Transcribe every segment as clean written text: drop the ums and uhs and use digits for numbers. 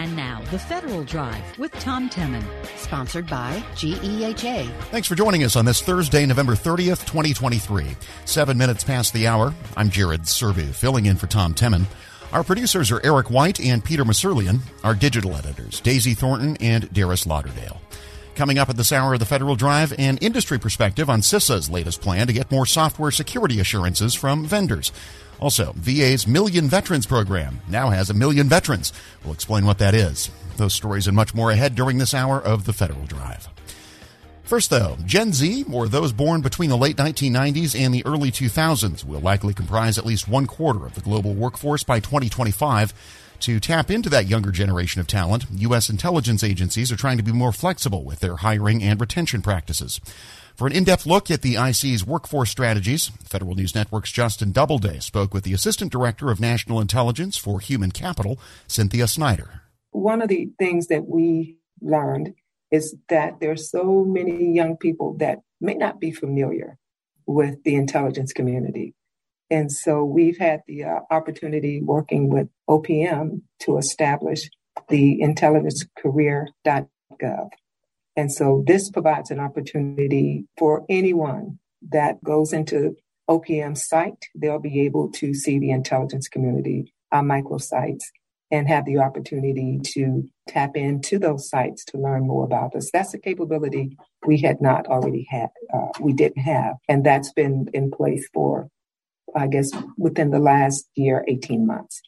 And now, The Federal Drive with Tom Temin, sponsored by GEHA. Thanks for joining us on this Thursday, November 30th, 2023. 7 minutes past the hour. I'm Jared Serbu, filling in for Tom Temin. Our producers are Eric White and Peter Masurlian. Our digital editors, Daisy Thornton and Darius Lauderdale. Coming up at this hour of the Federal Drive, an industry perspective on CISA's latest plan to get more software security assurances from vendors. Also, VA's Million Veterans Program now has 1 million veterans. We'll explain what that is. Those stories and much more ahead during this hour of the Federal Drive. First, though, Gen Z, or those born between the late 1990s and the early 2000s, will likely comprise at least 1/4 of the global workforce by 2025. To tap into that younger generation of talent, U.S. intelligence agencies are trying to be more flexible with their hiring and retention practices. For an in-depth look at the IC's workforce strategies, Federal News Network's Justin Doubleday spoke with the Assistant Director of National Intelligence for Human Capital, Cynthia Snyder. One of the things that we learned is that there are so many young people that may not be familiar with the intelligence community. And so we've had the opportunity working with OPM to establish the intelligencecareer.gov. And so this provides an opportunity for anyone that goes into OPM's site. They'll be able to see the intelligence community, our microsites, and have the opportunity to tap into those sites to learn more about us. That's a capability we had not already had, we didn't have. And that's been in place for I guess, within the last year, 18 months.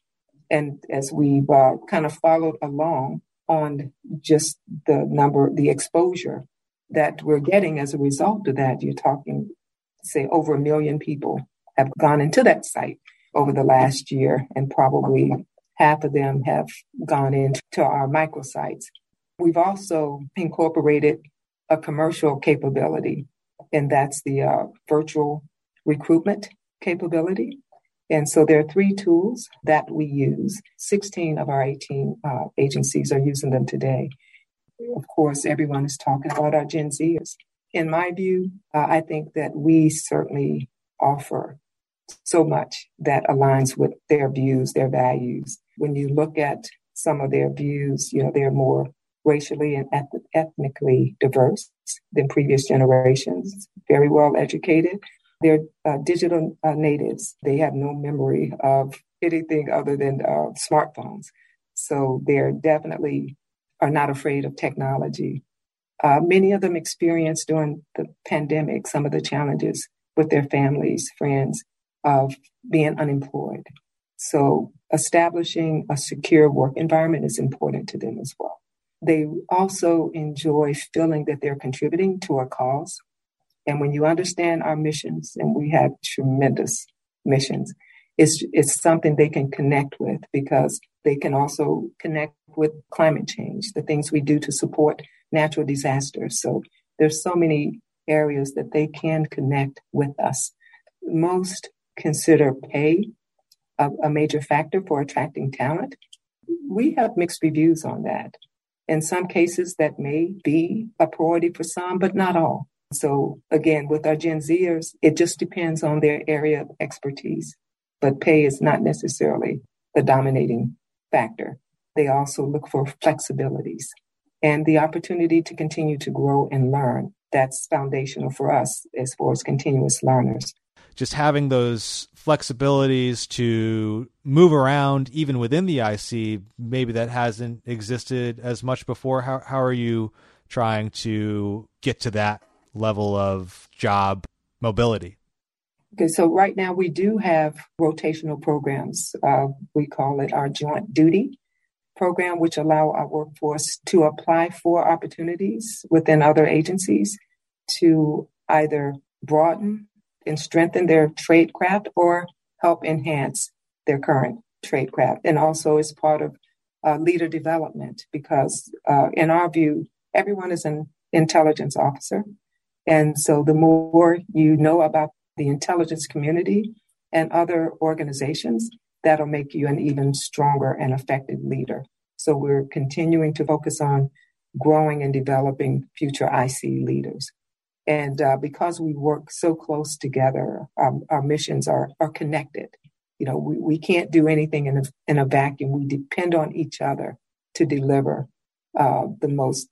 And as we've kind of followed along on just the number, the exposure that we're getting as a result of that, you're talking, say, over 1 million people have gone into that site over the last year, and probably half of them have gone into our microsites. We've also incorporated a commercial capability, and that's the virtual recruitment capability. And so there are 3 tools that we use. 16 of our 18 agencies are using them today. Of course, everyone is talking about our Gen Zers. In my view, I think that we certainly offer so much that aligns with their views, their values. When you look at some of their views, you know, they're more racially and ethnically diverse than previous generations, very well educated. They're digital natives. They have no memory of anything other than smartphones. So they're definitely are not afraid of technology. Many of them experienced during the pandemic some of the challenges with their families, friends, of being unemployed. So establishing a secure work environment is important to them as well. They also enjoy feeling that they're contributing to a cause. And when you understand our missions, and we have tremendous missions, it's something they can connect with, because they can also connect with climate change, the things we do to support natural disasters. So there's so many areas that they can connect with us. Most consider pay a major factor for attracting talent. We have mixed reviews on that. In some cases, that may be a priority for some, but not all. So again, with our Gen Zers, it just depends on their area of expertise, but pay is not necessarily the dominating factor. They also look for flexibilities and the opportunity to continue to grow and learn. That's foundational for us as far as continuous learners. Just having those flexibilities to move around, even within the IC, maybe that hasn't existed as much before. How are you trying to get to that level of job mobility? Okay, so right now we do have rotational programs. We call it our joint duty program, which allow our workforce to apply for opportunities within other agencies to either broaden and strengthen their trade craft or help enhance their current trade craft. And also as part of leader development, because in our view, everyone is an intelligence officer. And so the more you know about the intelligence community and other organizations, that'll make you an even stronger and effective leader. So we're continuing to focus on growing and developing future IC leaders. And because we work so close together, our missions are connected. You know, we can't do anything in a vacuum. We depend on each other to deliver the most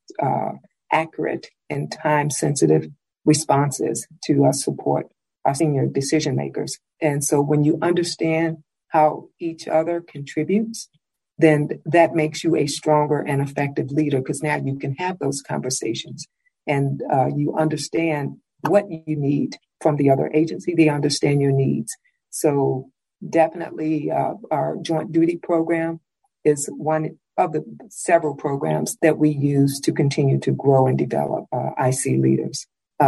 accurate and time-sensitive responses to support our senior decision makers. And so when you understand how each other contributes, then that makes you a stronger and effective leader, because now you can have those conversations and you understand what you need from the other agency. They understand your needs. So definitely our joint duty program is one of the several programs that we use to continue to grow and develop IC leaders.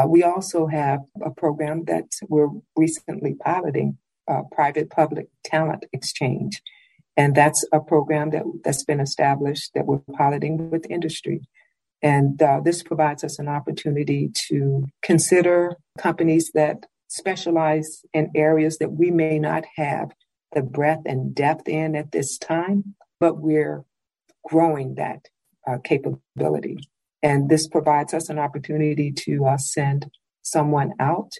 We also have a program that we're recently piloting, private-public talent exchange. And that's a program that's been established that we're piloting with industry. And this provides us an opportunity to consider companies that specialize in areas that we may not have the breadth and depth in at this time, but we're growing that capability. And this provides us an opportunity to send someone out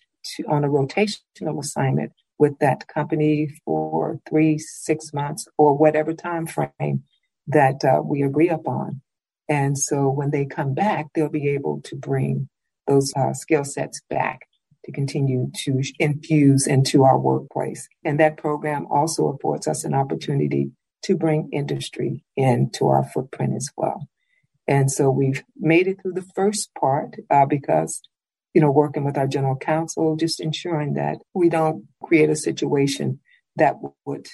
on a rotational assignment with that company for 3, 6 months, or whatever time frame that we agree upon. And so when they come back, they'll be able to bring those skill sets back to continue to infuse into our workplace. And that program also affords us an opportunity to bring industry into our footprint as well. And so we've made it through the first part because, you know, working with our general counsel, just ensuring that we don't create a situation that would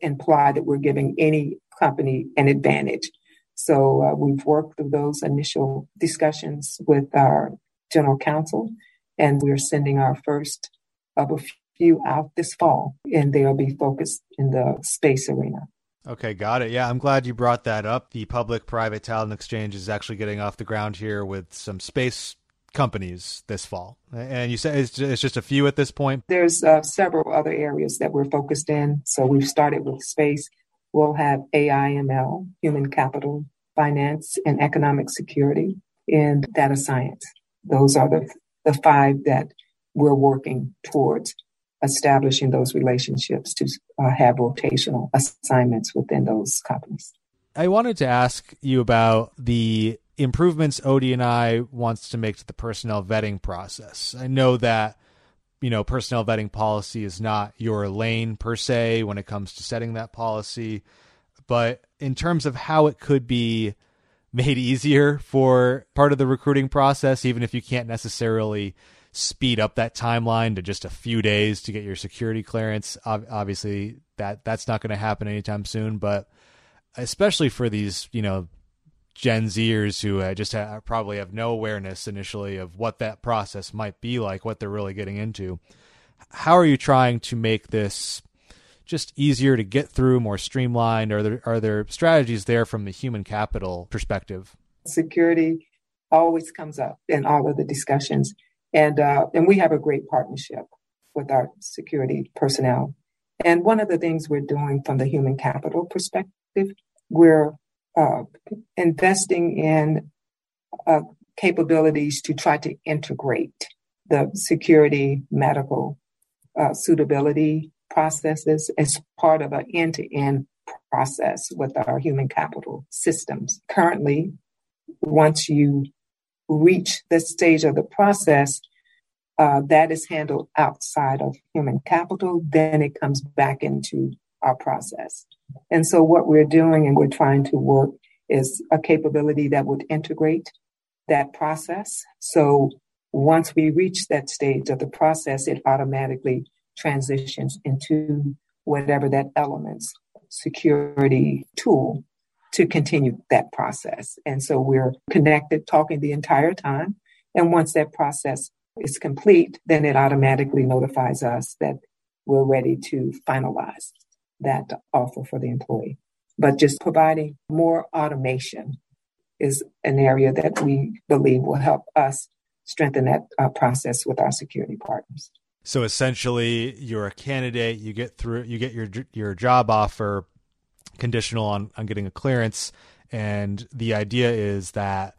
imply that we're giving any company an advantage. So we've worked through those initial discussions with our general counsel, and we're sending our first of a few out this fall, and they'll be focused in the space arena. Okay, got it. Yeah, I'm glad you brought that up. The public-private talent exchange is actually getting off the ground here with some space companies this fall. And you said it's just a few at this point? There's several other areas that we're focused in. So we've started with space. We'll have AI/ML, human capital, finance, and economic security, and data science. Those are the five that we're working towards, establishing those relationships to have rotational assignments within those companies. I wanted to ask you about the improvements ODNI wants to make to the personnel vetting process. I know that, you know, personnel vetting policy is not your lane per se when it comes to setting that policy, but in terms of how it could be made easier for part of the recruiting process, even if you can't necessarily speed up that timeline to just a few days to get your security clearance. Obviously, that's not going to happen anytime soon, but especially for these, you know, Gen Zers who just probably have no awareness initially of what that process might be like, what they're really getting into. How are you trying to make this just easier to get through, more streamlined? Are there strategies there from the human capital perspective? Security always comes up in all of the discussions. And we have a great partnership with our security personnel. And one of the things we're doing from the human capital perspective, we're investing in capabilities to try to integrate the security medical suitability processes as part of an end-to-end process with our human capital systems. Currently, once you reach the stage of the process that is handled outside of human capital, then it comes back into our process. And so what we're doing and we're trying to work is a capability that would integrate that process. So once we reach that stage of the process, it automatically transitions into whatever that element's security tool to continue that process. And so we're connected, talking the entire time. And once that process is complete, then it automatically notifies us that we're ready to finalize that offer for the employee. But just providing more automation is an area that we believe will help us strengthen that process with our security partners. So essentially, you're a candidate, you get your job offer, conditional on getting a clearance. And the idea is that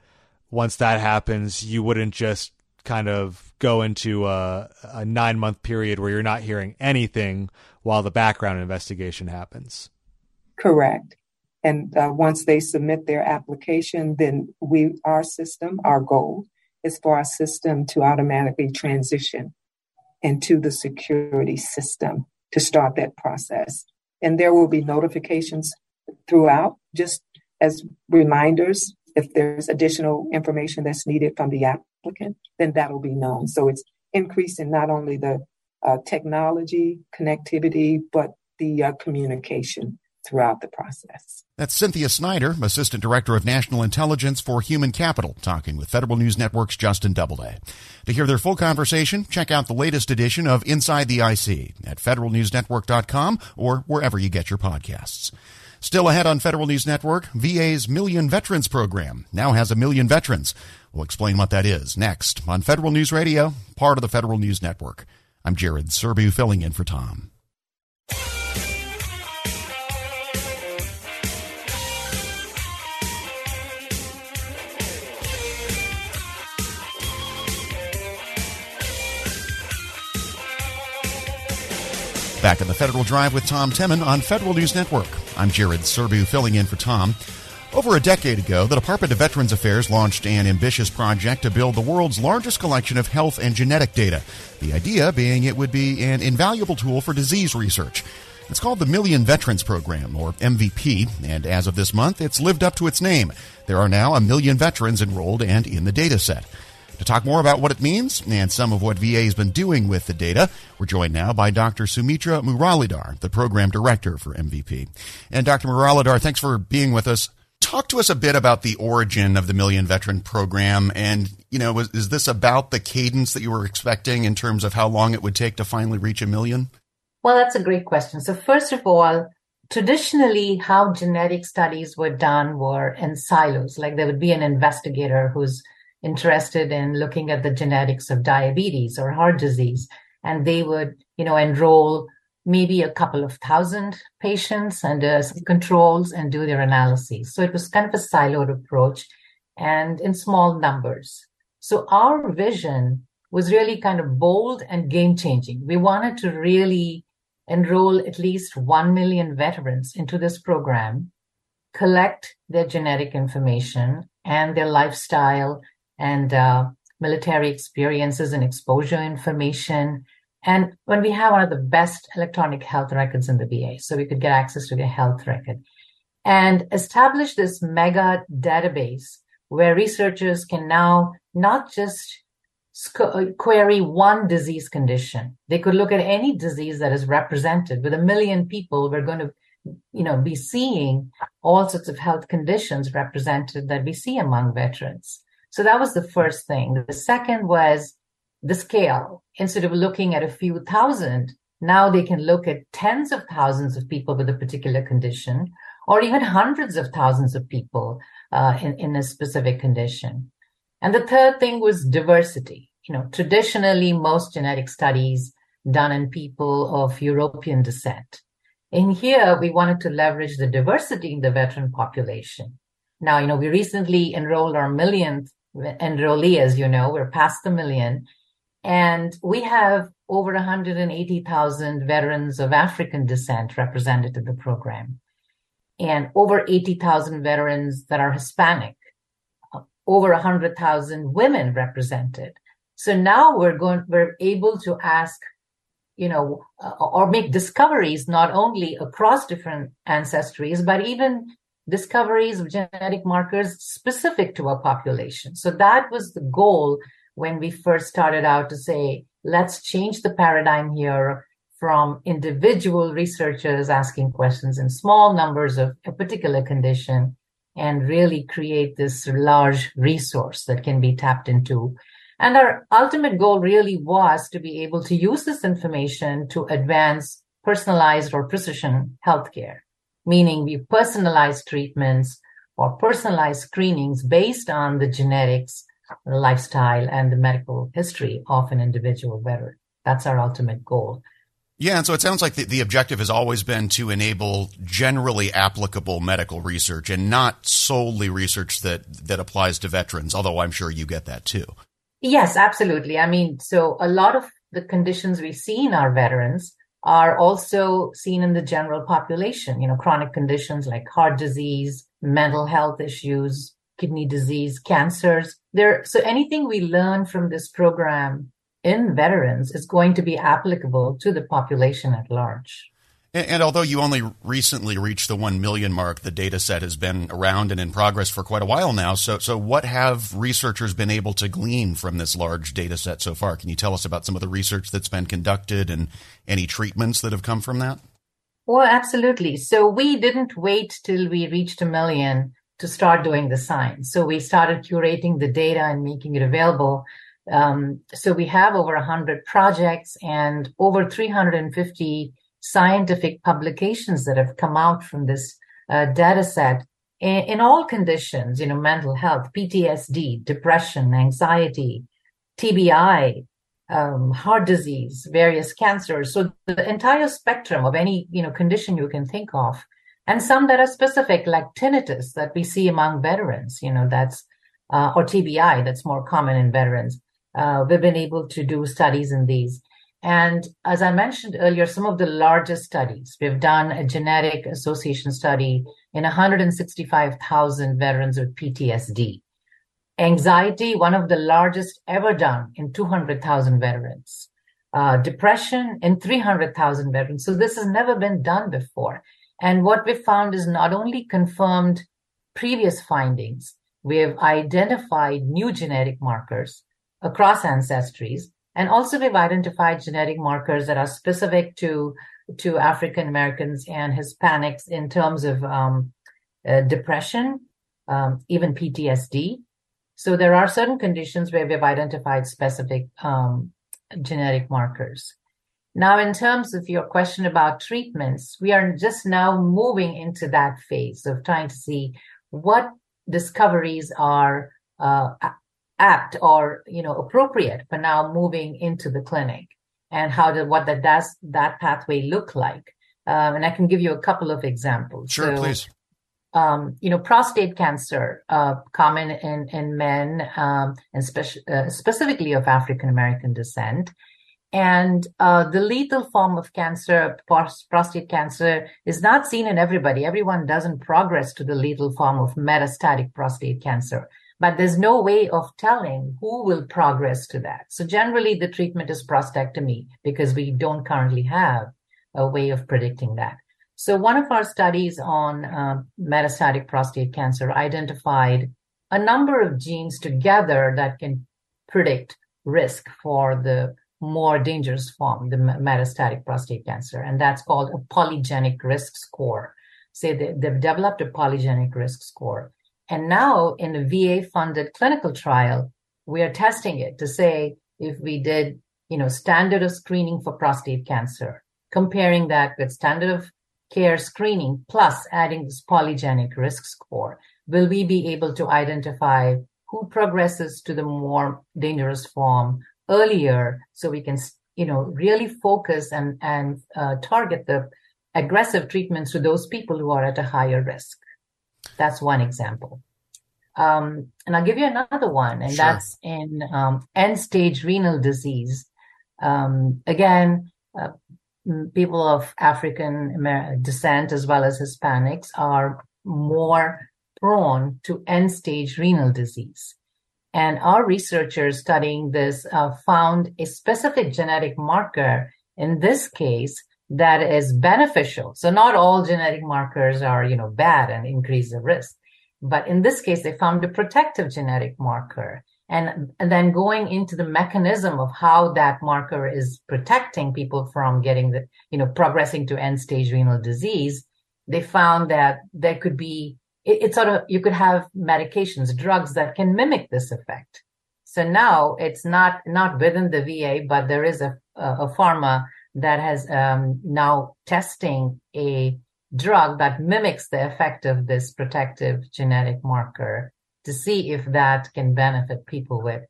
once that happens, you wouldn't just kind of go into a 9-month period where you're not hearing anything while the background investigation happens. Correct. And once they submit their application, then our goal is for our system to automatically transition into the security system to start that process. And there will be notifications throughout, just as reminders. If there's additional information that's needed from the applicant, then that'll be known. So it's increasing not only the technology connectivity, but the communication throughout the process. That's Cynthia Snyder, Assistant Director of National Intelligence for Human Capital, talking with Federal News Network's Justin Doubleday. To hear their full conversation, check out the latest edition of Inside the IC at federalnewsnetwork.com or wherever you get your podcasts. Still ahead on Federal News Network, VA's Million Veterans Program now has 1 million veterans. We'll explain what that is next on Federal News Radio, part of the Federal News Network. I'm Jared Serbu, filling in for Tom. Back in the Federal Drive with Tom Temin on Federal News Network. I'm Jared Serbu, filling in for Tom. Over a decade ago, the Department of Veterans Affairs launched an ambitious project to build the world's largest collection of health and genetic data, the idea being it would be an invaluable tool for disease research. It's called the Million Veterans Program, or MVP, and as of this month, it's lived up to its name. There are now 1 million veterans enrolled and in the data set. To talk more about what it means and some of what VA has been doing with the data, we're joined now by Dr. Sumitra Muralidhar, the Program Director for MVP. And Dr. Muralidhar, thanks for being with us. Talk to us a bit about the origin of the Million Veteran Program. And, is this about the cadence that you were expecting in terms of how long it would take to finally reach 1 million? Well, that's a great question. So first of all, traditionally, how genetic studies were done were in silos. Like there would be an investigator who's interested in looking at the genetics of diabetes or heart disease. And they would, enroll maybe a couple of thousand patients under some controls and do their analyses. So it was kind of a siloed approach and in small numbers. So our vision was really kind of bold and game-changing. We wanted to really enroll at least 1 million veterans into this program, collect their genetic information and their lifestyle and military experiences and exposure information. And when we have one of the best electronic health records in the VA, so we could get access to the health record and establish this mega database where researchers can now not just query one disease condition. They could look at any disease that is represented. With 1 million people, we're going to be seeing all sorts of health conditions represented that we see among veterans. So that was the first thing. The second was the scale. Instead of looking at a few thousand, now they can look at tens of thousands of people with a particular condition, or even hundreds of thousands of people in a specific condition. And the third thing was diversity. Traditionally, most genetic studies done in people of European descent. In here, we wanted to leverage the diversity in the veteran population. Now, we recently enrolled our millionth enrollee, as you know, we're past the million, and we have over 180,000 veterans of African descent represented in the program, and over 80,000 veterans that are Hispanic, over 100,000 women represented. So now we're able to ask, or make discoveries not only across different ancestries, but even discoveries of genetic markers specific to our population. So that was the goal when we first started out to say, let's change the paradigm here from individual researchers asking questions in small numbers of a particular condition and really create this large resource that can be tapped into. And our ultimate goal really was to be able to use this information to advance personalized or precision healthcare, meaning we personalize treatments or personalize screenings based on the genetics, the lifestyle, and the medical history of an individual veteran. That's our ultimate goal. Yeah, and so it sounds like the objective has always been to enable generally applicable medical research and not solely research that applies to veterans, although I'm sure you get that too. Yes, absolutely. So a lot of the conditions we see in our veterans are also seen in the general population, you know, chronic conditions like heart disease, mental health issues, kidney disease, cancers. So anything we learn from this program in veterans is going to be applicable to the population at large. And although you only recently reached the 1 million mark, the data set has been around and in progress for quite a while now. So what have researchers been able to glean from this large data set so far? Can you tell us about some of the research that's been conducted and any treatments that have come from that? Well, absolutely. So we didn't wait till we reached 1 million to start doing the science. So we started curating the data and making it available. So we have over 100 projects and over 350 scientific publications that have come out from this data set in all conditions, you know, mental health, PTSD, depression, anxiety, TBI, heart disease, various cancers. So the entire spectrum of any, you know, condition you can think of, and some that are specific like tinnitus that we see among veterans, you know, that's, or TBI, that's more common in veterans. We've been able to do studies in these. And as I mentioned earlier, some of the largest studies, we've done a genetic association study in 165,000 veterans with PTSD. Anxiety, one of the largest ever done in 200,000 veterans. Depression in 300,000 veterans. So this has never been done before. And what we found is not only confirmed previous findings, we have identified new genetic markers across ancestries. And also we've identified genetic markers that are specific to African Americans and Hispanics in terms of depression, even PTSD. So there are certain conditions where we've identified specific genetic markers. Now, in terms of your question about treatments, we are just now moving into that phase of trying to see what discoveries are apt or, you know, appropriate for now moving into the clinic, and what does that pathway look like. And I can give you a couple of examples. Sure, so, please. You know, prostate cancer, common in men, and specifically of African-American descent. And the lethal form of cancer, prostate cancer, is not seen in everybody. Everyone doesn't progress to the lethal form of metastatic prostate cancer. But there's no way of telling who will progress to that. So generally, the treatment is prostatectomy because we don't currently have a way of predicting that. So one of our studies on metastatic prostate cancer identified a number of genes together that can predict risk for the more dangerous form, the metastatic prostate cancer. And that's called a polygenic risk score. So they've developed a polygenic risk score. And now in a VA-funded clinical trial, we are testing it to say if we did, you know, standard of screening for prostate cancer, comparing that with standard of care screening plus adding this polygenic risk score, will we be able to identify who progresses to the more dangerous form earlier so we can, you know, really focus and target the aggressive treatments to those people who are at a higher risk. That's one example. And I'll give you another one, and sure. That's in end-stage renal disease. Again, people of African descent as well as Hispanics are more prone to end-stage renal disease. And our researchers studying this found a specific genetic marker in this case that is beneficial. So not all genetic markers are, you know, bad and increase the risk. But in this case, they found a protective genetic marker. And then going into the mechanism of how that marker is protecting people from getting the, you know, progressing to end stage renal disease, they found that there could be, it's sort of, you could have medications, drugs that can mimic this effect. So now it's not within the VA, but there is a pharma that has now testing a drug that mimics the effect of this protective genetic marker to see if that can benefit people with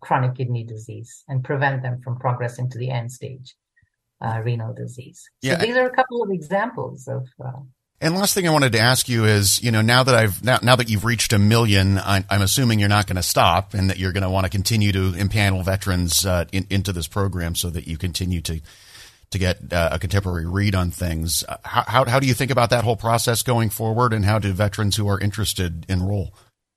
chronic kidney disease and prevent them from progressing to the end stage renal disease. Yeah. So these are a couple of examples of... And last thing I wanted to ask you is, you know, now that you've reached 1 million, I'm assuming you're not going to stop and that you're going to want to continue to impanel veterans into this program so that you continue to to get a contemporary read on things. How do you think about that whole process going forward, and how do veterans who are interested enroll?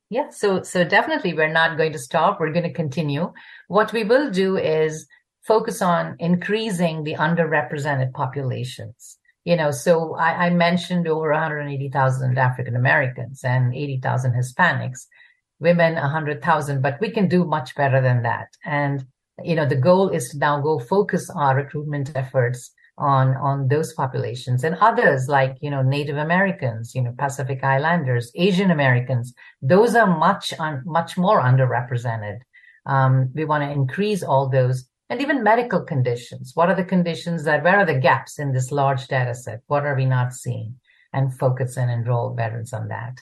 Yeah, so definitely we're not going to stop. We're going to continue. What we will do is focus on increasing the underrepresented populations. You know, so I mentioned over 180,000 African Americans and 80,000 Hispanics, women 100,000, but we can do much better than that. And, you know, the goal is to now go focus our recruitment efforts on those populations and others like, you know, Native Americans, you know, Pacific Islanders, Asian Americans. Those are much more underrepresented. We want to increase all those. And even medical conditions. What are the conditions that, where are the gaps in this large data set? What are we not seeing? And focus and enroll veterans on that.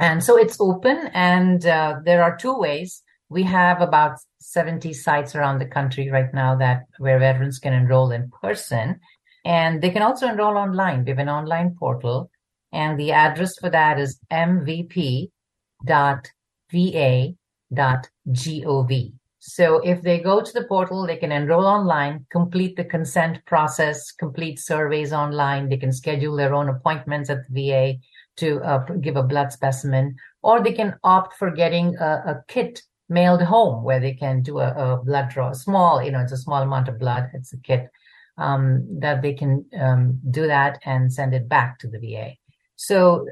And so it's open, and there are two ways. We have about 70 sites around the country right now that where veterans can enroll in person, and they can also enroll online. We have an online portal, and the address for that is mvp.va.gov. So if they go to the portal, they can enroll online, complete the consent process, complete surveys online. They can schedule their own appointments at the VA to give a blood specimen, or they can opt for getting a kit mailed home where they can do a blood draw. Small, you know, it's a small amount of blood. It's a kit that they can do that and send it back to the VA. So,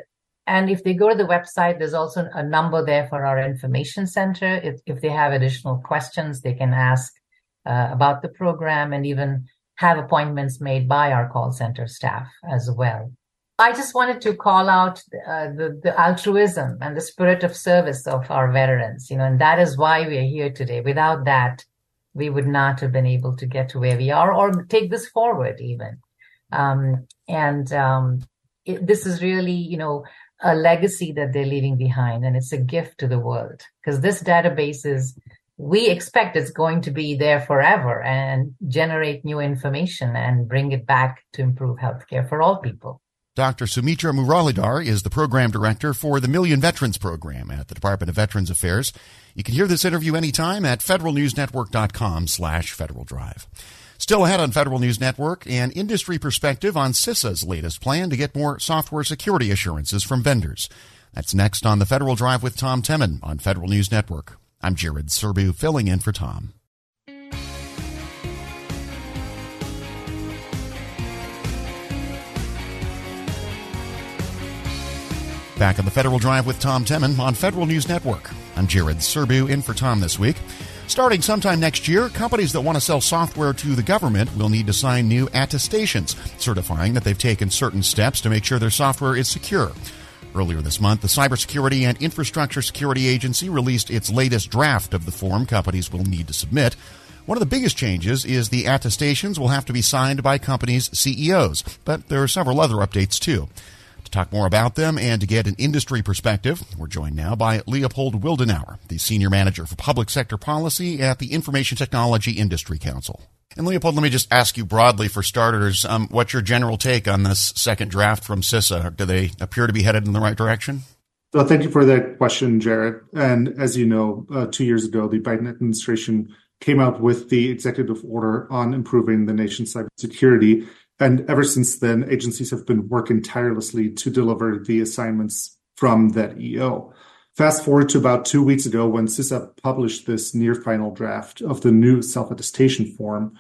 and if they go to the website, there's also a number there for our information center. If they have additional questions, they can ask about the program and even have appointments made by our call center staff as well. I just wanted to call out the altruism and the spirit of service of our veterans, you know, and that is why we are here today. Without that, we would not have been able to get to where we are or take this forward even. This is really, you know, a legacy that they're leaving behind, and it's a gift to the world, because this database is, we expect it's going to be there forever and generate new information and bring it back to improve healthcare for all people. Dr. Sumitra Muralidhar is the program director for the Million Veterans Program at the Department of Veterans Affairs. You can hear this interview anytime at federalnewsnetwork.com/Federal Drive. Still ahead on Federal News Network, an industry perspective on CISA's latest plan to get more software security assurances from vendors. That's next on the Federal Drive with Tom Temin on Federal News Network. I'm Jared Serbu, filling in for Tom. Back on the Federal Drive with Tom Temin on Federal News Network. I'm Jared Serbu, in for Tom this week. Starting sometime next year, companies that want to sell software to the government will need to sign new attestations, certifying that they've taken certain steps to make sure their software is secure. Earlier this month, the Cybersecurity and Infrastructure Security Agency released its latest draft of the form companies will need to submit. One of the biggest changes is the attestations will have to be signed by companies' CEOs, but there are several other updates too. To talk more about them and to get an industry perspective, we're joined now by Leopold Wildenauer, the Senior Manager for Public Sector Policy at the Information Technology Industry Council. And Leopold, let me just ask you broadly for starters, what's your general take on this second draft from CISA? Do they appear to be headed in the right direction? Well, thank you for that question, Jared. And as you know, 2 years ago, the Biden administration came out with the executive order on improving the nation's cybersecurity. And ever since then, agencies have been working tirelessly to deliver the assignments from that EO. Fast forward to about 2 weeks ago when CISA published this near final draft of the new self-attestation form.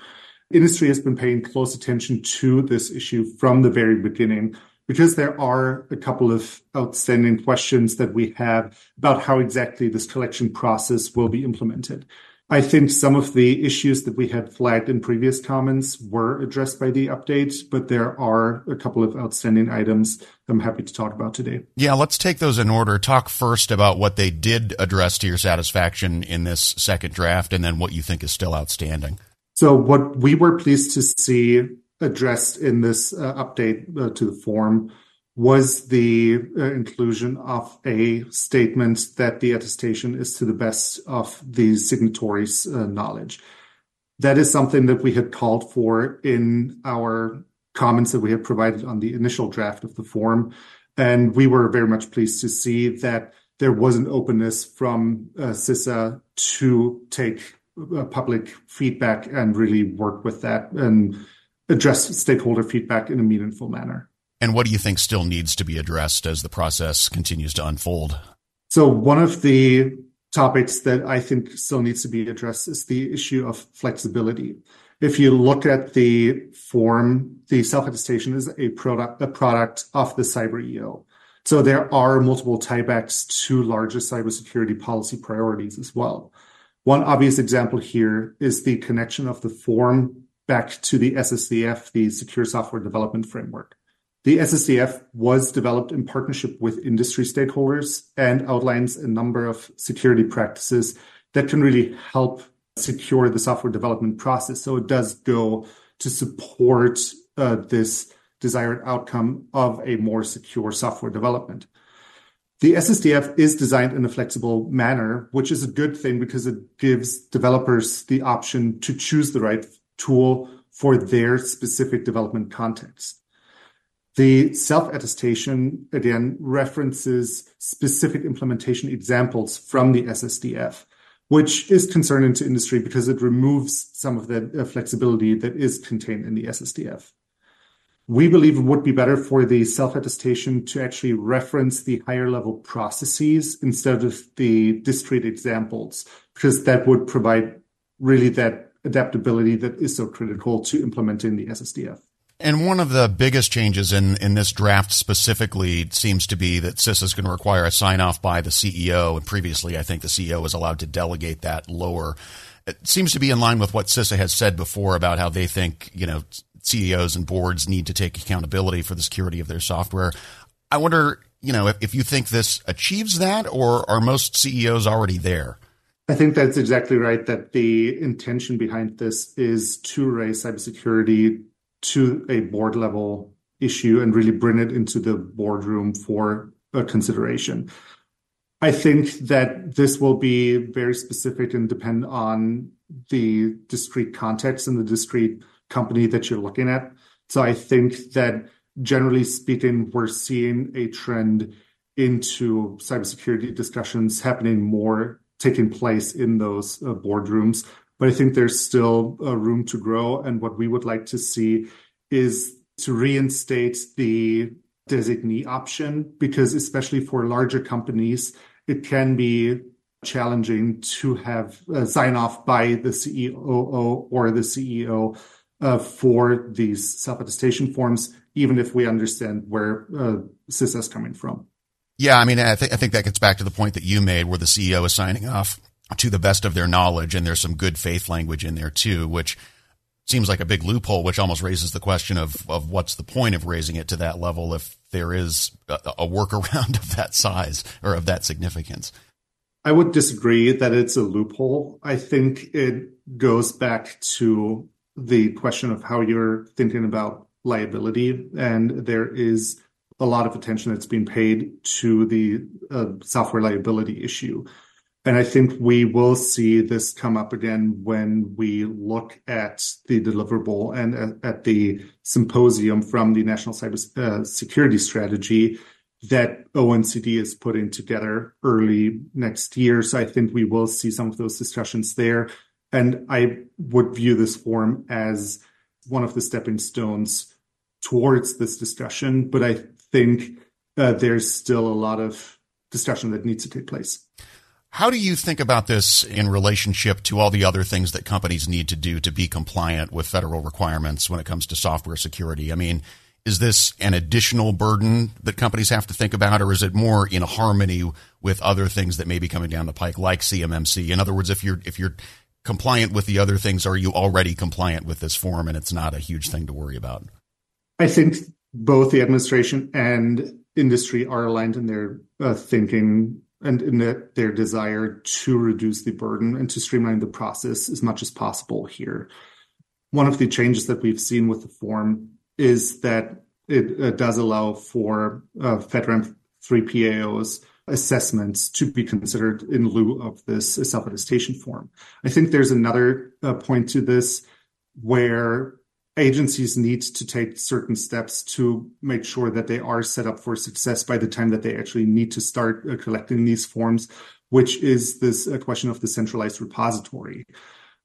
Industry has been paying close attention to this issue from the very beginning, because there are a couple of outstanding questions that we have about how exactly this collection process will be implemented. I think some of the issues that we had flagged in previous comments were addressed by the update, but there are a couple of outstanding items I'm happy to talk about today. Yeah, let's take those in order. Talk first about what they did address to your satisfaction in this second draft, and then what you think is still outstanding. So what we were pleased to see addressed in this update to the form was the inclusion of a statement that the attestation is to the best of the signatory's knowledge. That is something that we had called for in our comments that we had provided on the initial draft of the form. And we were very much pleased to see that there was an openness from CISA to take public feedback and really work with that and address stakeholder feedback in a meaningful manner. And what do you think still needs to be addressed as the process continues to unfold? So one of the topics that I think still needs to be addressed is the issue of flexibility. If you look at the form, the self-attestation is a product of the cyber EO. So there are multiple tiebacks to larger cybersecurity policy priorities as well. One obvious example here is the connection of the form back to the SSDF, the Secure Software Development Framework. The SSDF was developed in partnership with industry stakeholders and outlines a number of security practices that can really help secure the software development process. So it does go to support this desired outcome of a more secure software development. The SSDF is designed in a flexible manner, which is a good thing because it gives developers the option to choose the right tool for their specific development context. The self-attestation, again, references specific implementation examples from the SSDF, which is concerning to industry because it removes some of the flexibility that is contained in the SSDF. We believe it would be better for the self-attestation to actually reference the higher level processes instead of the discrete examples, because that would provide really that adaptability that is so critical to implementing the SSDF. And one of the biggest changes in this draft specifically seems to be that CISA is going to require a sign-off by the CEO. And previously, I think the CEO was allowed to delegate that lower. It seems to be in line with what CISA has said before about how they think, you know, CEOs and boards need to take accountability for the security of their software. I wonder, you know, if you think this achieves that, or are most CEOs already there? I think that's exactly right, that the intention behind this is to raise cybersecurity to a board level issue and really bring it into the boardroom for consideration. I think that this will be very specific and depend on the discrete context and the discrete company that you're looking at. So I think that generally speaking, we're seeing a trend into cybersecurity discussions happening more, taking place in those boardrooms. But I think there's still room to grow. And what we would like to see is to reinstate the designee option, because especially for larger companies, it can be challenging to have a sign off by the COO or the CEO for these self-attestation forms, even if we understand where CISA is coming from. Yeah, I mean, I think that gets back to the point that you made where the CEO is signing off to the best of their knowledge. And there's some good faith language in there too, which seems like a big loophole, which almost raises the question of what's the point of raising it to that level if there is a workaround of that size or of that significance. I would disagree that it's a loophole. I think it goes back to the question of how you're thinking about liability. And there is a lot of attention that's being paid to the software liability issue. And I think we will see this come up again when we look at the deliverable and at the symposium from the National Cybersecurity Strategy that ONCD is putting together early next year. So I think we will see some of those discussions there. And I would view this forum as one of the stepping stones towards this discussion. But I think there's still a lot of discussion that needs to take place. How do you think about this in relationship to all the other things that companies need to do to be compliant with federal requirements when it comes to software security? I mean, is this an additional burden that companies have to think about, or is it more in harmony with other things that may be coming down the pike, like CMMC? In other words, if you're compliant with the other things, are you already compliant with this form and it's not a huge thing to worry about? I think both the administration and industry are aligned in their thinking and in their desire to reduce the burden and to streamline the process as much as possible here. One of the changes that we've seen with the form is that it does allow for FedRAMP 3 PAO's assessments to be considered in lieu of this self-attestation form. I think there's another point to this where agencies need to take certain steps to make sure that they are set up for success by the time that they actually need to start collecting these forms, which is this question of the centralized repository.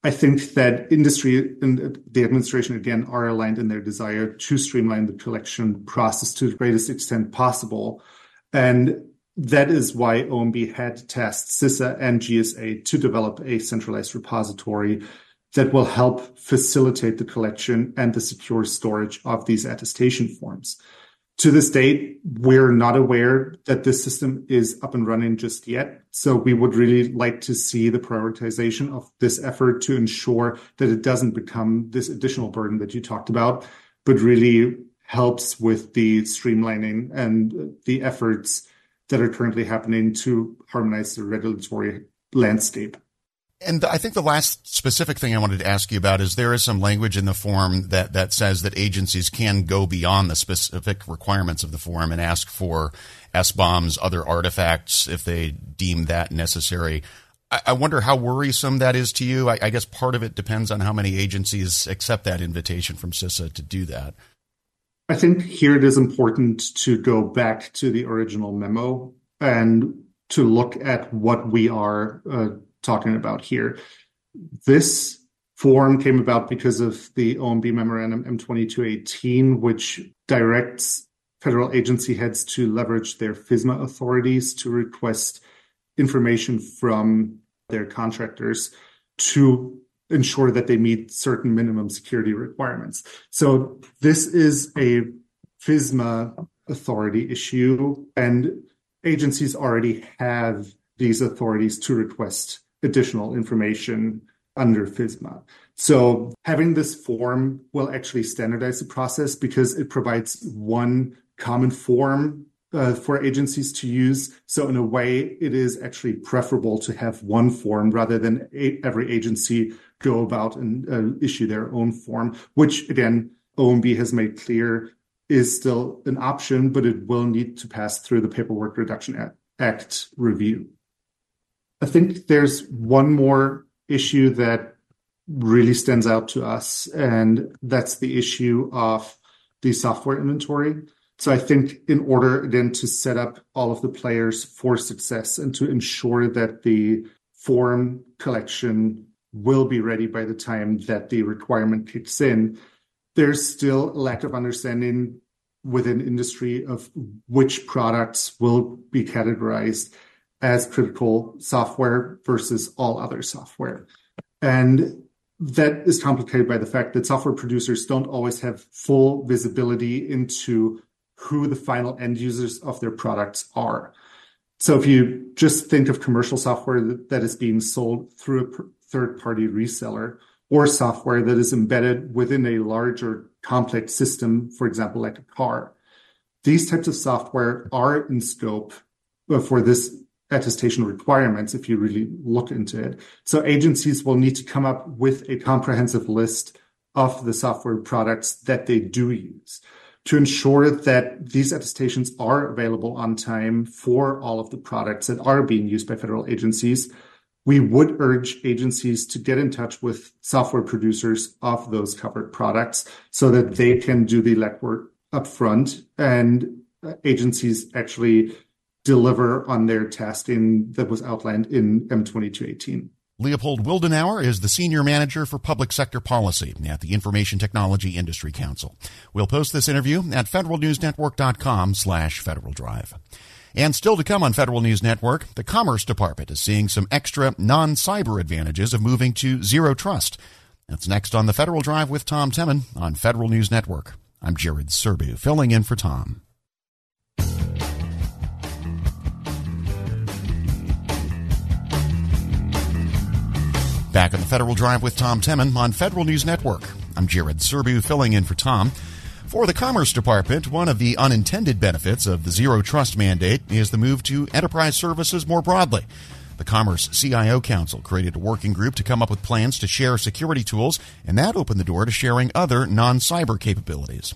I think that industry and the administration, again, are aligned in their desire to streamline the collection process to the greatest extent possible. And that is why OMB had tasked CISA and GSA to develop a centralized repository that will help facilitate the collection and the secure storage of these attestation forms. To this date, we're not aware that this system is up and running just yet. So we would really like to see the prioritization of this effort to ensure that it doesn't become this additional burden that you talked about, but really helps with the streamlining and the efforts that are currently happening to harmonize the regulatory landscape. And I think the last specific thing I wanted to ask you about is there is some language in the form that says that agencies can go beyond the specific requirements of the form and ask for SBOMs, other artifacts, if they deem that necessary. I wonder how worrisome that is to you. I guess part of it depends on how many agencies accept that invitation from CISA to do that. I think here it is important to go back to the original memo and to look at what we are talking about here. This form came about because of the OMB memorandum M-22-18, which directs federal agency heads to leverage their FISMA authorities to request information from their contractors to ensure that they meet certain minimum security requirements. So this is a FISMA authority issue, and agencies already have these authorities to request additional information under FISMA. So having this form will actually standardize the process because it provides one common form for agencies to use. So in a way, it is actually preferable to have one form rather than every agency go about and issue their own form, which again, OMB has made clear is still an option, but it will need to pass through the Paperwork Reduction Act review. I think there's one more issue that really stands out to us, and that's the issue of the software inventory. So I think in order, again, to set up all of the players for success and to ensure that the form collection will be ready by the time that the requirement kicks in, there's still a lack of understanding within industry of which products will be categorized as critical software versus all other software. And that is complicated by the fact that software producers don't always have full visibility into who the final end users of their products are. So if you just think of commercial software that is being sold through a third-party reseller or software that is embedded within a larger complex system, for example, like a car, these types of software are in scope for this attestation requirements if you really look into it. So agencies will need to come up with a comprehensive list of the software products that they do use to ensure that these attestations are available on time for all of the products that are being used by federal agencies. We would urge agencies to get in touch with software producers of those covered products so that they can do the legwork upfront and agencies actually deliver on their tasking that was outlined in M-22-18. Leopold Wildenauer is the Senior Manager for Public Sector Policy at the Information Technology Industry Council. We'll post this interview at federalnewsnetwork.com/Federal Drive. And still to come on Federal News Network, the Commerce Department is seeing some extra non-cyber advantages of moving to zero trust. That's next on the Federal Drive with Tom Temin on Federal News Network. I'm Jared Serbu, filling in for Tom. Back on the Federal Drive with Tom Temin on Federal News Network. I'm Jared Serbu, filling in for Tom. For the Commerce Department, one of the unintended benefits of the Zero Trust mandate is the move to enterprise services more broadly. The Commerce CIO Council created a working group to come up with plans to share security tools, and that opened the door to sharing other non-cyber capabilities.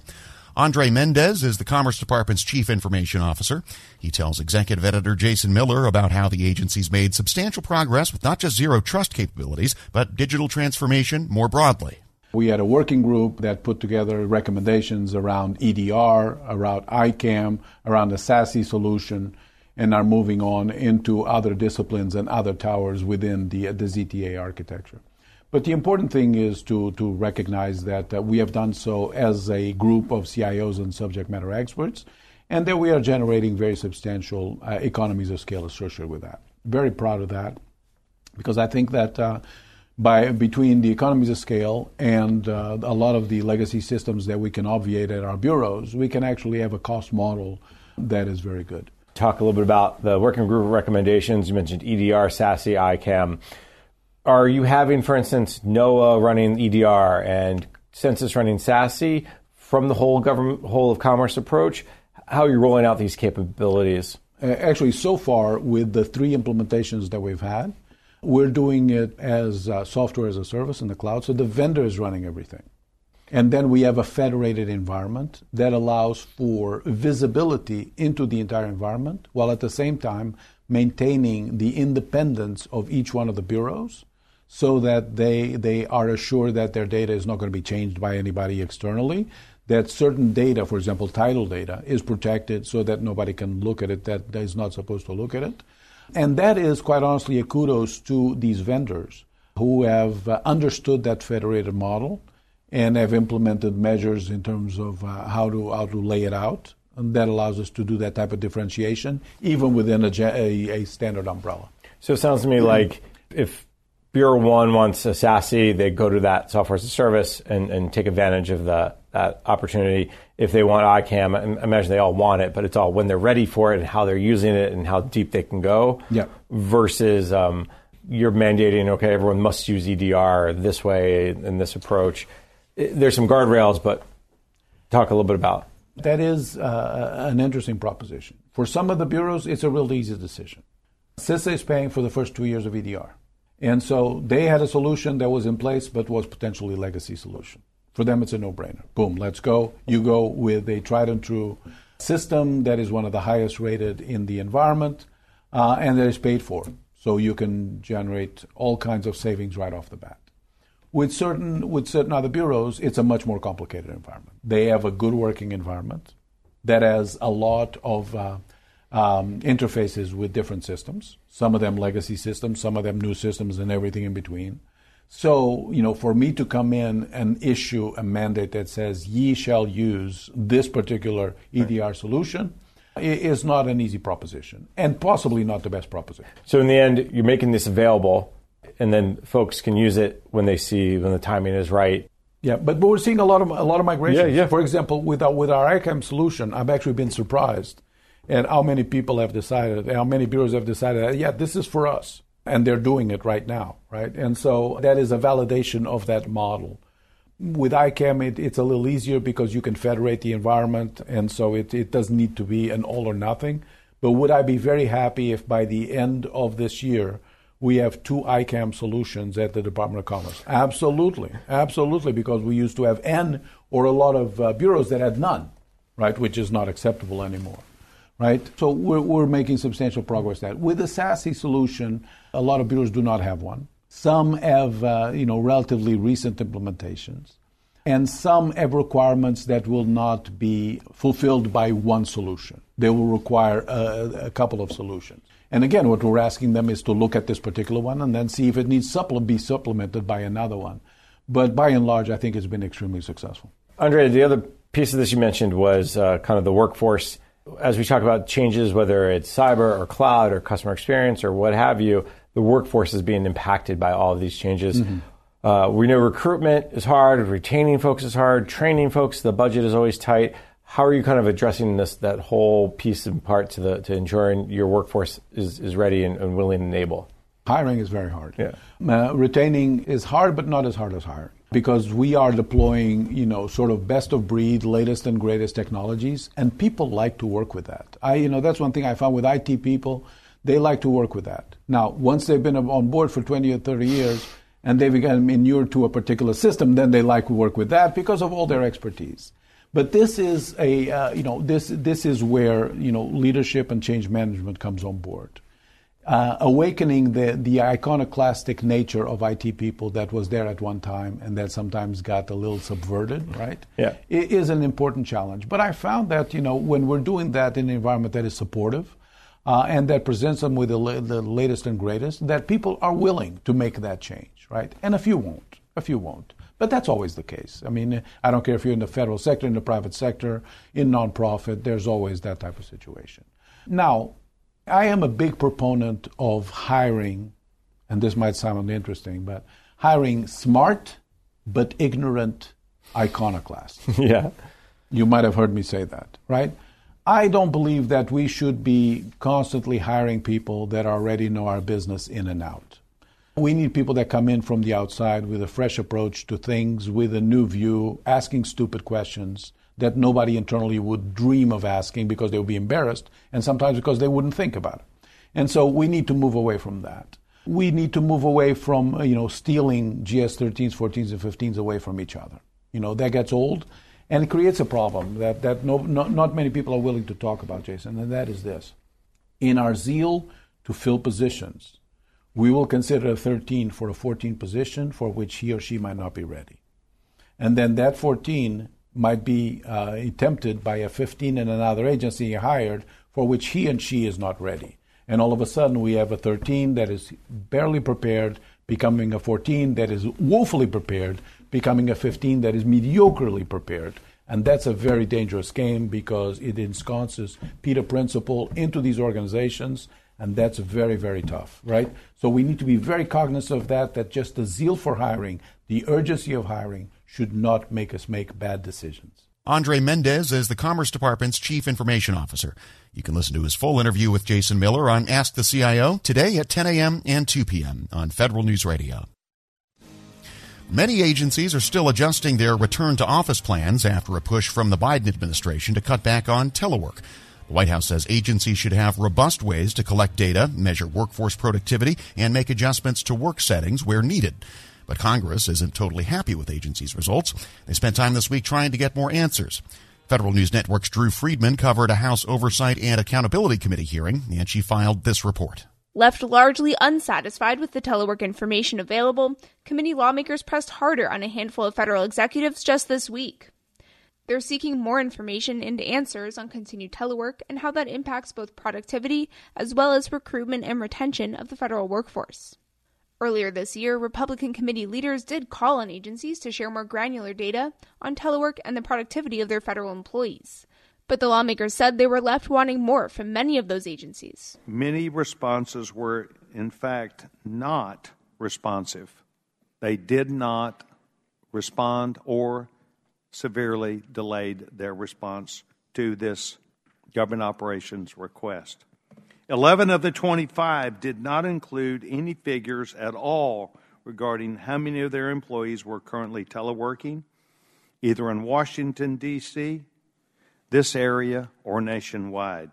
Andre Mendez is the Commerce Department's Chief Information Officer. He tells Executive Editor Jason Miller about how the agency's made substantial progress with not just zero trust capabilities, but digital transformation more broadly. We had a working group that put together recommendations around EDR, around ICAM, around the SASE solution, and are moving on into other disciplines and other towers within the ZTA architecture. But the important thing is to recognize that we have done so as a group of CIOs and subject matter experts, and that we are generating very substantial economies of scale associated with that. Very proud of that, because I think that between the economies of scale and a lot of the legacy systems that we can obviate at our bureaus, we can actually have a cost model that is very good. Talk a little bit about the working group recommendations. You mentioned EDR, SASE, ICAM. Are you having, for instance, NOAA running EDR and Census running SASE from the whole of commerce approach? How are you rolling out these capabilities? Actually, so far, with the three implementations that we've had, we're doing it as software as a service in the cloud, so the vendor is running everything. And then we have a federated environment that allows for visibility into the entire environment, while at the same time maintaining the independence of each one of the bureaus, so that they are assured that their data is not going to be changed by anybody externally, that certain data, for example, title data, is protected so that nobody can look at it that is not supposed to look at it. And that is, quite honestly, a kudos to these vendors who have understood that federated model and have implemented measures in terms of how to lay it out. And that allows us to do that type of differentiation, even within a standard umbrella. So it sounds to me like if Bureau 1 wants a SASE, they go to that software as a service and take advantage of that opportunity. If they want ICAM, I imagine they all want it, but it's all when they're ready for it and how they're using it and how deep they can go. Yeah. Versus you're mandating, okay, everyone must use EDR this way and this approach. There's some guardrails, but talk a little bit about. That is an interesting proposition. For some of the bureaus, it's a real easy decision. CISA is paying for the first 2 years of EDR. And so they had a solution that was in place but was potentially a legacy solution. For them, it's a no-brainer. Boom, let's go. You go with a tried-and-true system that is one of the highest rated in the environment and that is paid for. So you can generate all kinds of savings right off the bat. With certain other bureaus, it's a much more complicated environment. They have a good working environment that has a lot of interfaces with different systems, some of them legacy systems, some of them new systems, and everything in between. So, for me to come in and issue a mandate that says, ye shall use this particular EDR solution, is not an easy proposition, and possibly not the best proposition. So in the end, you're making this available, and then folks can use it when the timing is right. Yeah, but we're seeing a lot of migrations. Yeah. For example, with our ICAM solution, I've actually been surprised and how many people have decided, how many bureaus have decided, yeah, this is for us. And they're doing it right now, right? And so that is a validation of that model. With ICAM, it's a little easier because you can federate the environment, and so it doesn't need to be an all or nothing. But would I be very happy if by the end of this year we have 2 ICAM solutions at the Department of Commerce? Absolutely. Absolutely, because we used to have a lot of bureaus that had none, right, which is not acceptable anymore. Right, so we're making substantial progress. That with the SASE solution, a lot of bureaus do not have one. Some have, relatively recent implementations, and some have requirements that will not be fulfilled by one solution. They will require a couple of solutions. And again, what we're asking them is to look at this particular one and then see if it needs be supplemented by another one. But by and large, I think it's been extremely successful. Andre, the other piece of this you mentioned was kind of the workforce. As we talk about changes, whether it's cyber or cloud or customer experience or what have you, the workforce is being impacted by all of these changes. Mm-hmm. We know recruitment is hard, retaining folks is hard, training folks, the budget is always tight. How are you kind of addressing that whole piece and part to ensuring your workforce is ready and willing and able? Hiring is very hard. Yeah. Retaining is hard, but not as hard as hiring. Because we are deploying, sort of best of breed, latest and greatest technologies, and people like to work with that. That's one thing I found with IT people, they like to work with that. Now, once they've been on board for 20 or 30 years, and they've become inured to a particular system, then they like to work with that because of all their expertise. But this is this is where leadership and change management comes on board. Awakening the iconoclastic nature of IT people that was there at one time and that sometimes got a little subverted, right? Yeah. It is an important challenge. But I found that, when we're doing that in an environment that is supportive, and that presents them with the latest and greatest, that people are willing to make that change, right? And a few won't. A few won't. But that's always the case. I mean, I don't care if you're in the federal sector, in the private sector, in nonprofit, there's always that type of situation. Now, I am a big proponent of hiring, and this might sound interesting, but hiring smart but ignorant iconoclasts. Yeah. You might have heard me say that, right? I don't believe that we should be constantly hiring people that already know our business in and out. We need people that come in from the outside with a fresh approach to things, with a new view, asking stupid questions that nobody internally would dream of asking because they would be embarrassed, and sometimes because they wouldn't think about it. And so we need to move away from that. We need to move away from, stealing GS-13s, 14s, and 15s away from each other. That gets old, and it creates a problem that not many people are willing to talk about, Jason, and that is this. In our zeal to fill positions, we will consider a 13 for a 14 position for which he or she might not be ready. And then that 14 might be tempted by a 15 in another agency hired for which he and she is not ready. And all of a sudden we have a 13 that is barely prepared becoming a 14 that is woefully prepared, becoming a 15 that is mediocrely prepared. And that's a very dangerous game because it ensconces Peter Principle into these organizations, and that's very, very tough, right? So we need to be very cognizant of that just the zeal for hiring, the urgency of hiring should not make us make bad decisions. Andre Mendez is the Commerce Department's Chief Information Officer. You can listen to his full interview with Jason Miller on Ask the CIO today at 10 a.m. and 2 p.m. on Federal News Radio. Many agencies are still adjusting their return-to-office plans after a push from the Biden administration to cut back on telework. The White House says agencies should have robust ways to collect data, measure workforce productivity, and make adjustments to work settings where needed. But Congress isn't totally happy with agencies' results. They spent time this week trying to get more answers. Federal News Network's Drew Friedman covered a House Oversight and Accountability Committee hearing, and she filed this report. Left largely unsatisfied with the telework information available, committee lawmakers pressed harder on a handful of federal executives just this week. They're seeking more information and answers on continued telework and how that impacts both productivity as well as recruitment and retention of the federal workforce. Earlier this year, Republican committee leaders did call on agencies to share more granular data on telework and the productivity of their federal employees. But the lawmakers said they were left wanting more from many of those agencies. Many responses were, in fact, not responsive. They did not respond or severely delayed their response to this government operations request. 11 of the 25 did not include any figures at all regarding how many of their employees were currently teleworking, either in Washington, D.C., this area, or nationwide.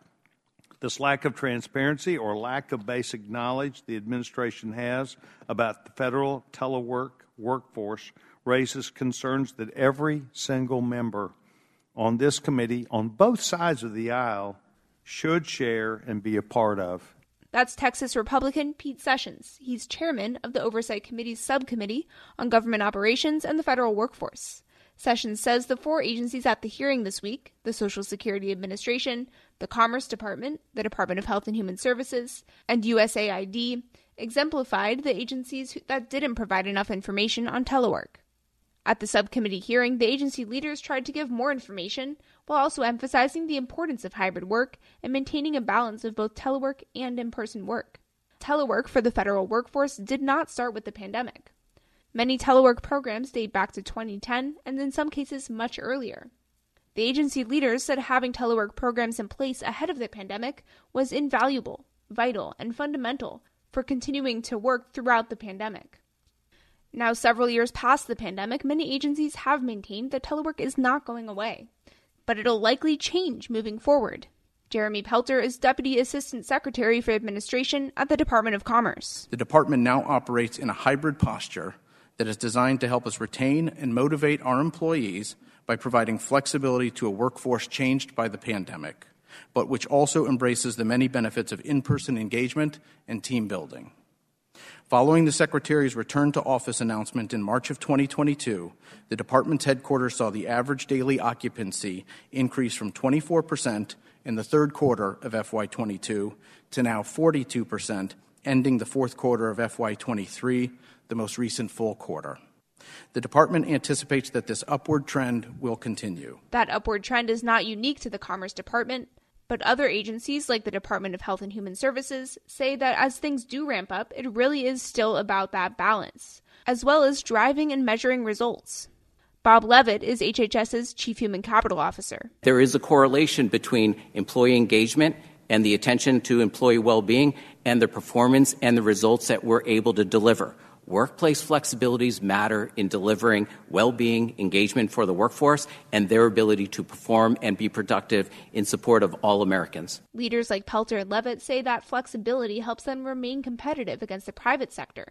This lack of transparency or lack of basic knowledge the administration has about the federal telework workforce raises concerns that every single member on this committee, on both sides of the aisle, should share and be a part of. That's Texas Republican Pete Sessions. He's chairman of the Oversight Committee's subcommittee on government operations and the federal workforce. Sessions says the four agencies at the hearing this week, the Social Security Administration, the Commerce Department, the Department of Health and Human Services, and USAID, exemplified the agencies that didn't provide enough information on telework. At the subcommittee hearing, the agency leaders tried to give more information while also emphasizing the importance of hybrid work and maintaining a balance of both telework and in-person work. Telework for the federal workforce did not start with the pandemic. Many telework programs date back to 2010 and in some cases much earlier. The agency leaders said having telework programs in place ahead of the pandemic was invaluable, vital, and fundamental for continuing to work throughout the pandemic. Now, several years past the pandemic, many agencies have maintained that telework is not going away, but it'll likely change moving forward. Jeremy Pelter is Deputy Assistant Secretary for Administration at the Department of Commerce. The department now operates in a hybrid posture that is designed to help us retain and motivate our employees by providing flexibility to a workforce changed by the pandemic, but which also embraces the many benefits of in-person engagement and team building. Following the Secretary's return to office announcement in March of 2022, the department's headquarters saw the average daily occupancy increase from 24% in the third quarter of FY22 to now 42%, ending the fourth quarter of FY23, the most recent full quarter. The department anticipates that this upward trend will continue. That upward trend is not unique to the Commerce Department, but other agencies like the Department of Health and Human Services say that as things do ramp up, it really is still about that balance, as well as driving and measuring results. Bob Levitt is HHS's Chief Human Capital Officer. There is a correlation between employee engagement and the attention to employee well-being and the performance and the results that we're able to deliver. Workplace flexibilities matter in delivering well-being, engagement for the workforce, and their ability to perform and be productive in support of all Americans. Leaders like Pelter and Levitt say that flexibility helps them remain competitive against the private sector.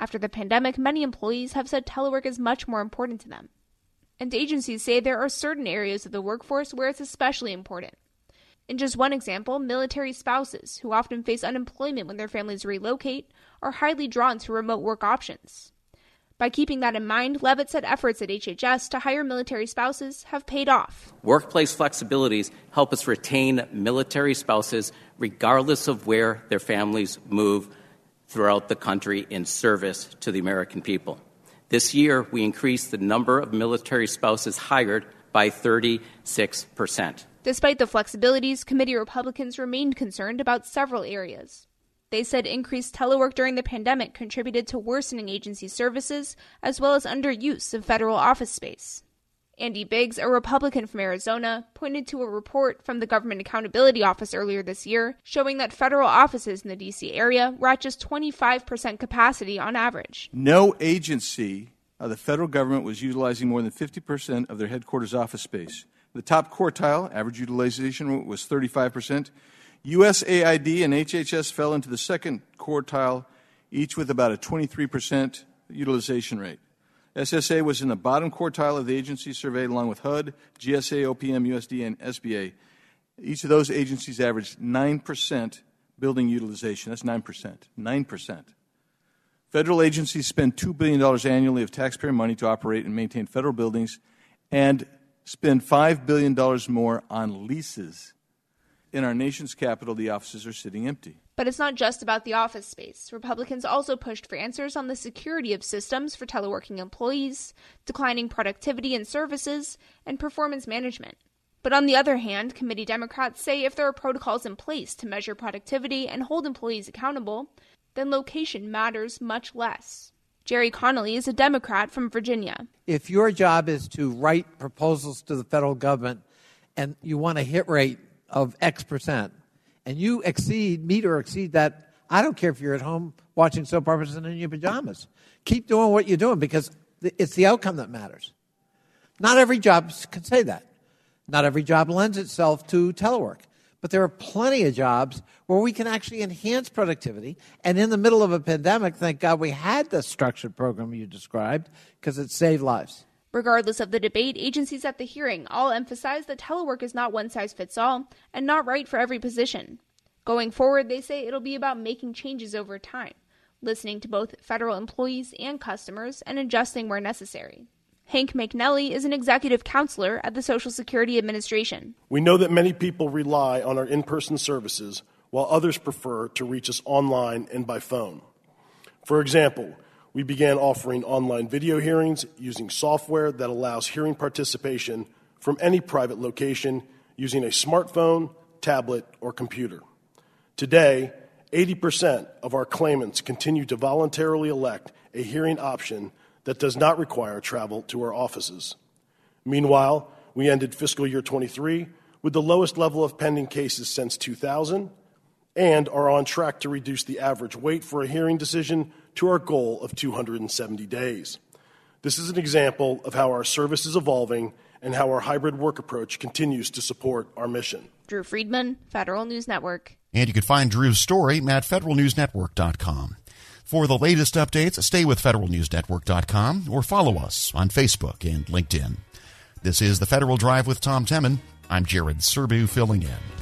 After the pandemic, many employees have said telework is much more important to them. And agencies say there are certain areas of the workforce where it's especially important. In just one example, military spouses, who often face unemployment when their families relocate, are highly drawn to remote work options. By keeping that in mind, Levitt said efforts at HHS to hire military spouses have paid off. Workplace flexibilities help us retain military spouses regardless of where their families move throughout the country in service to the American people. This year, we increased the number of military spouses hired by 36%. Despite the flexibilities, committee Republicans remained concerned about several areas. They said increased telework during the pandemic contributed to worsening agency services as well as underuse of federal office space. Andy Biggs, a Republican from Arizona, pointed to a report from the Government Accountability Office earlier this year showing that federal offices in the D.C. area were at just 25% capacity on average. No agency of the federal government was utilizing more than 50% of their headquarters office space. The top quartile, average utilization, was 35%. USAID and HHS fell into the second quartile, each with about a 23% utilization rate. SSA was in the bottom quartile of the agencies surveyed, along with HUD, GSA, OPM, USD, and SBA. Each of those agencies averaged 9% building utilization. That's 9%. Federal agencies spend $2 billion annually of taxpayer money to operate and maintain federal buildings, and spend $5 billion more on leases. In our nation's capital, the offices are sitting empty. But it's not just about the office space. Republicans also pushed for answers on the security of systems for teleworking employees, declining productivity and services, and performance management. But on the other hand, committee Democrats say if there are protocols in place to measure productivity and hold employees accountable, then location matters much less. Jerry Connolly is a Democrat from Virginia. If your job is to write proposals to the federal government and you want a hit rate of X percent, and you meet or exceed that, I don't care if you're at home watching soap operas and in your pajamas. Keep doing what you're doing because it's the outcome that matters. Not every job can say that. Not every job lends itself to telework. But there are plenty of jobs where we can actually enhance productivity. And in the middle of a pandemic, thank God we had the structured program you described because it saved lives. Regardless of the debate, agencies at the hearing all emphasized that telework is not one size fits all and not right for every position. Going forward, they say it'll be about making changes over time, listening to both federal employees and customers, and adjusting where necessary. Hank McNelly is an executive counselor at the Social Security Administration. We know that many people rely on our in-person services, while others prefer to reach us online and by phone. For example, we began offering online video hearings using software that allows hearing participation from any private location using a smartphone, tablet, or computer. Today, 80% of our claimants continue to voluntarily elect a hearing option that does not require travel to our offices. Meanwhile, we ended fiscal year 23 with the lowest level of pending cases since 2000 and are on track to reduce the average wait for a hearing decision to our goal of 270 days. This is an example of how our service is evolving and how our hybrid work approach continues to support our mission. Drew Friedman, Federal News Network. And you can find Drew's story at federalnewsnetwork.com. For the latest updates, stay with federalnewsnetwork.com or follow us on Facebook and LinkedIn. This is the Federal Drive with Tom Temin. I'm Jared Serbu filling in.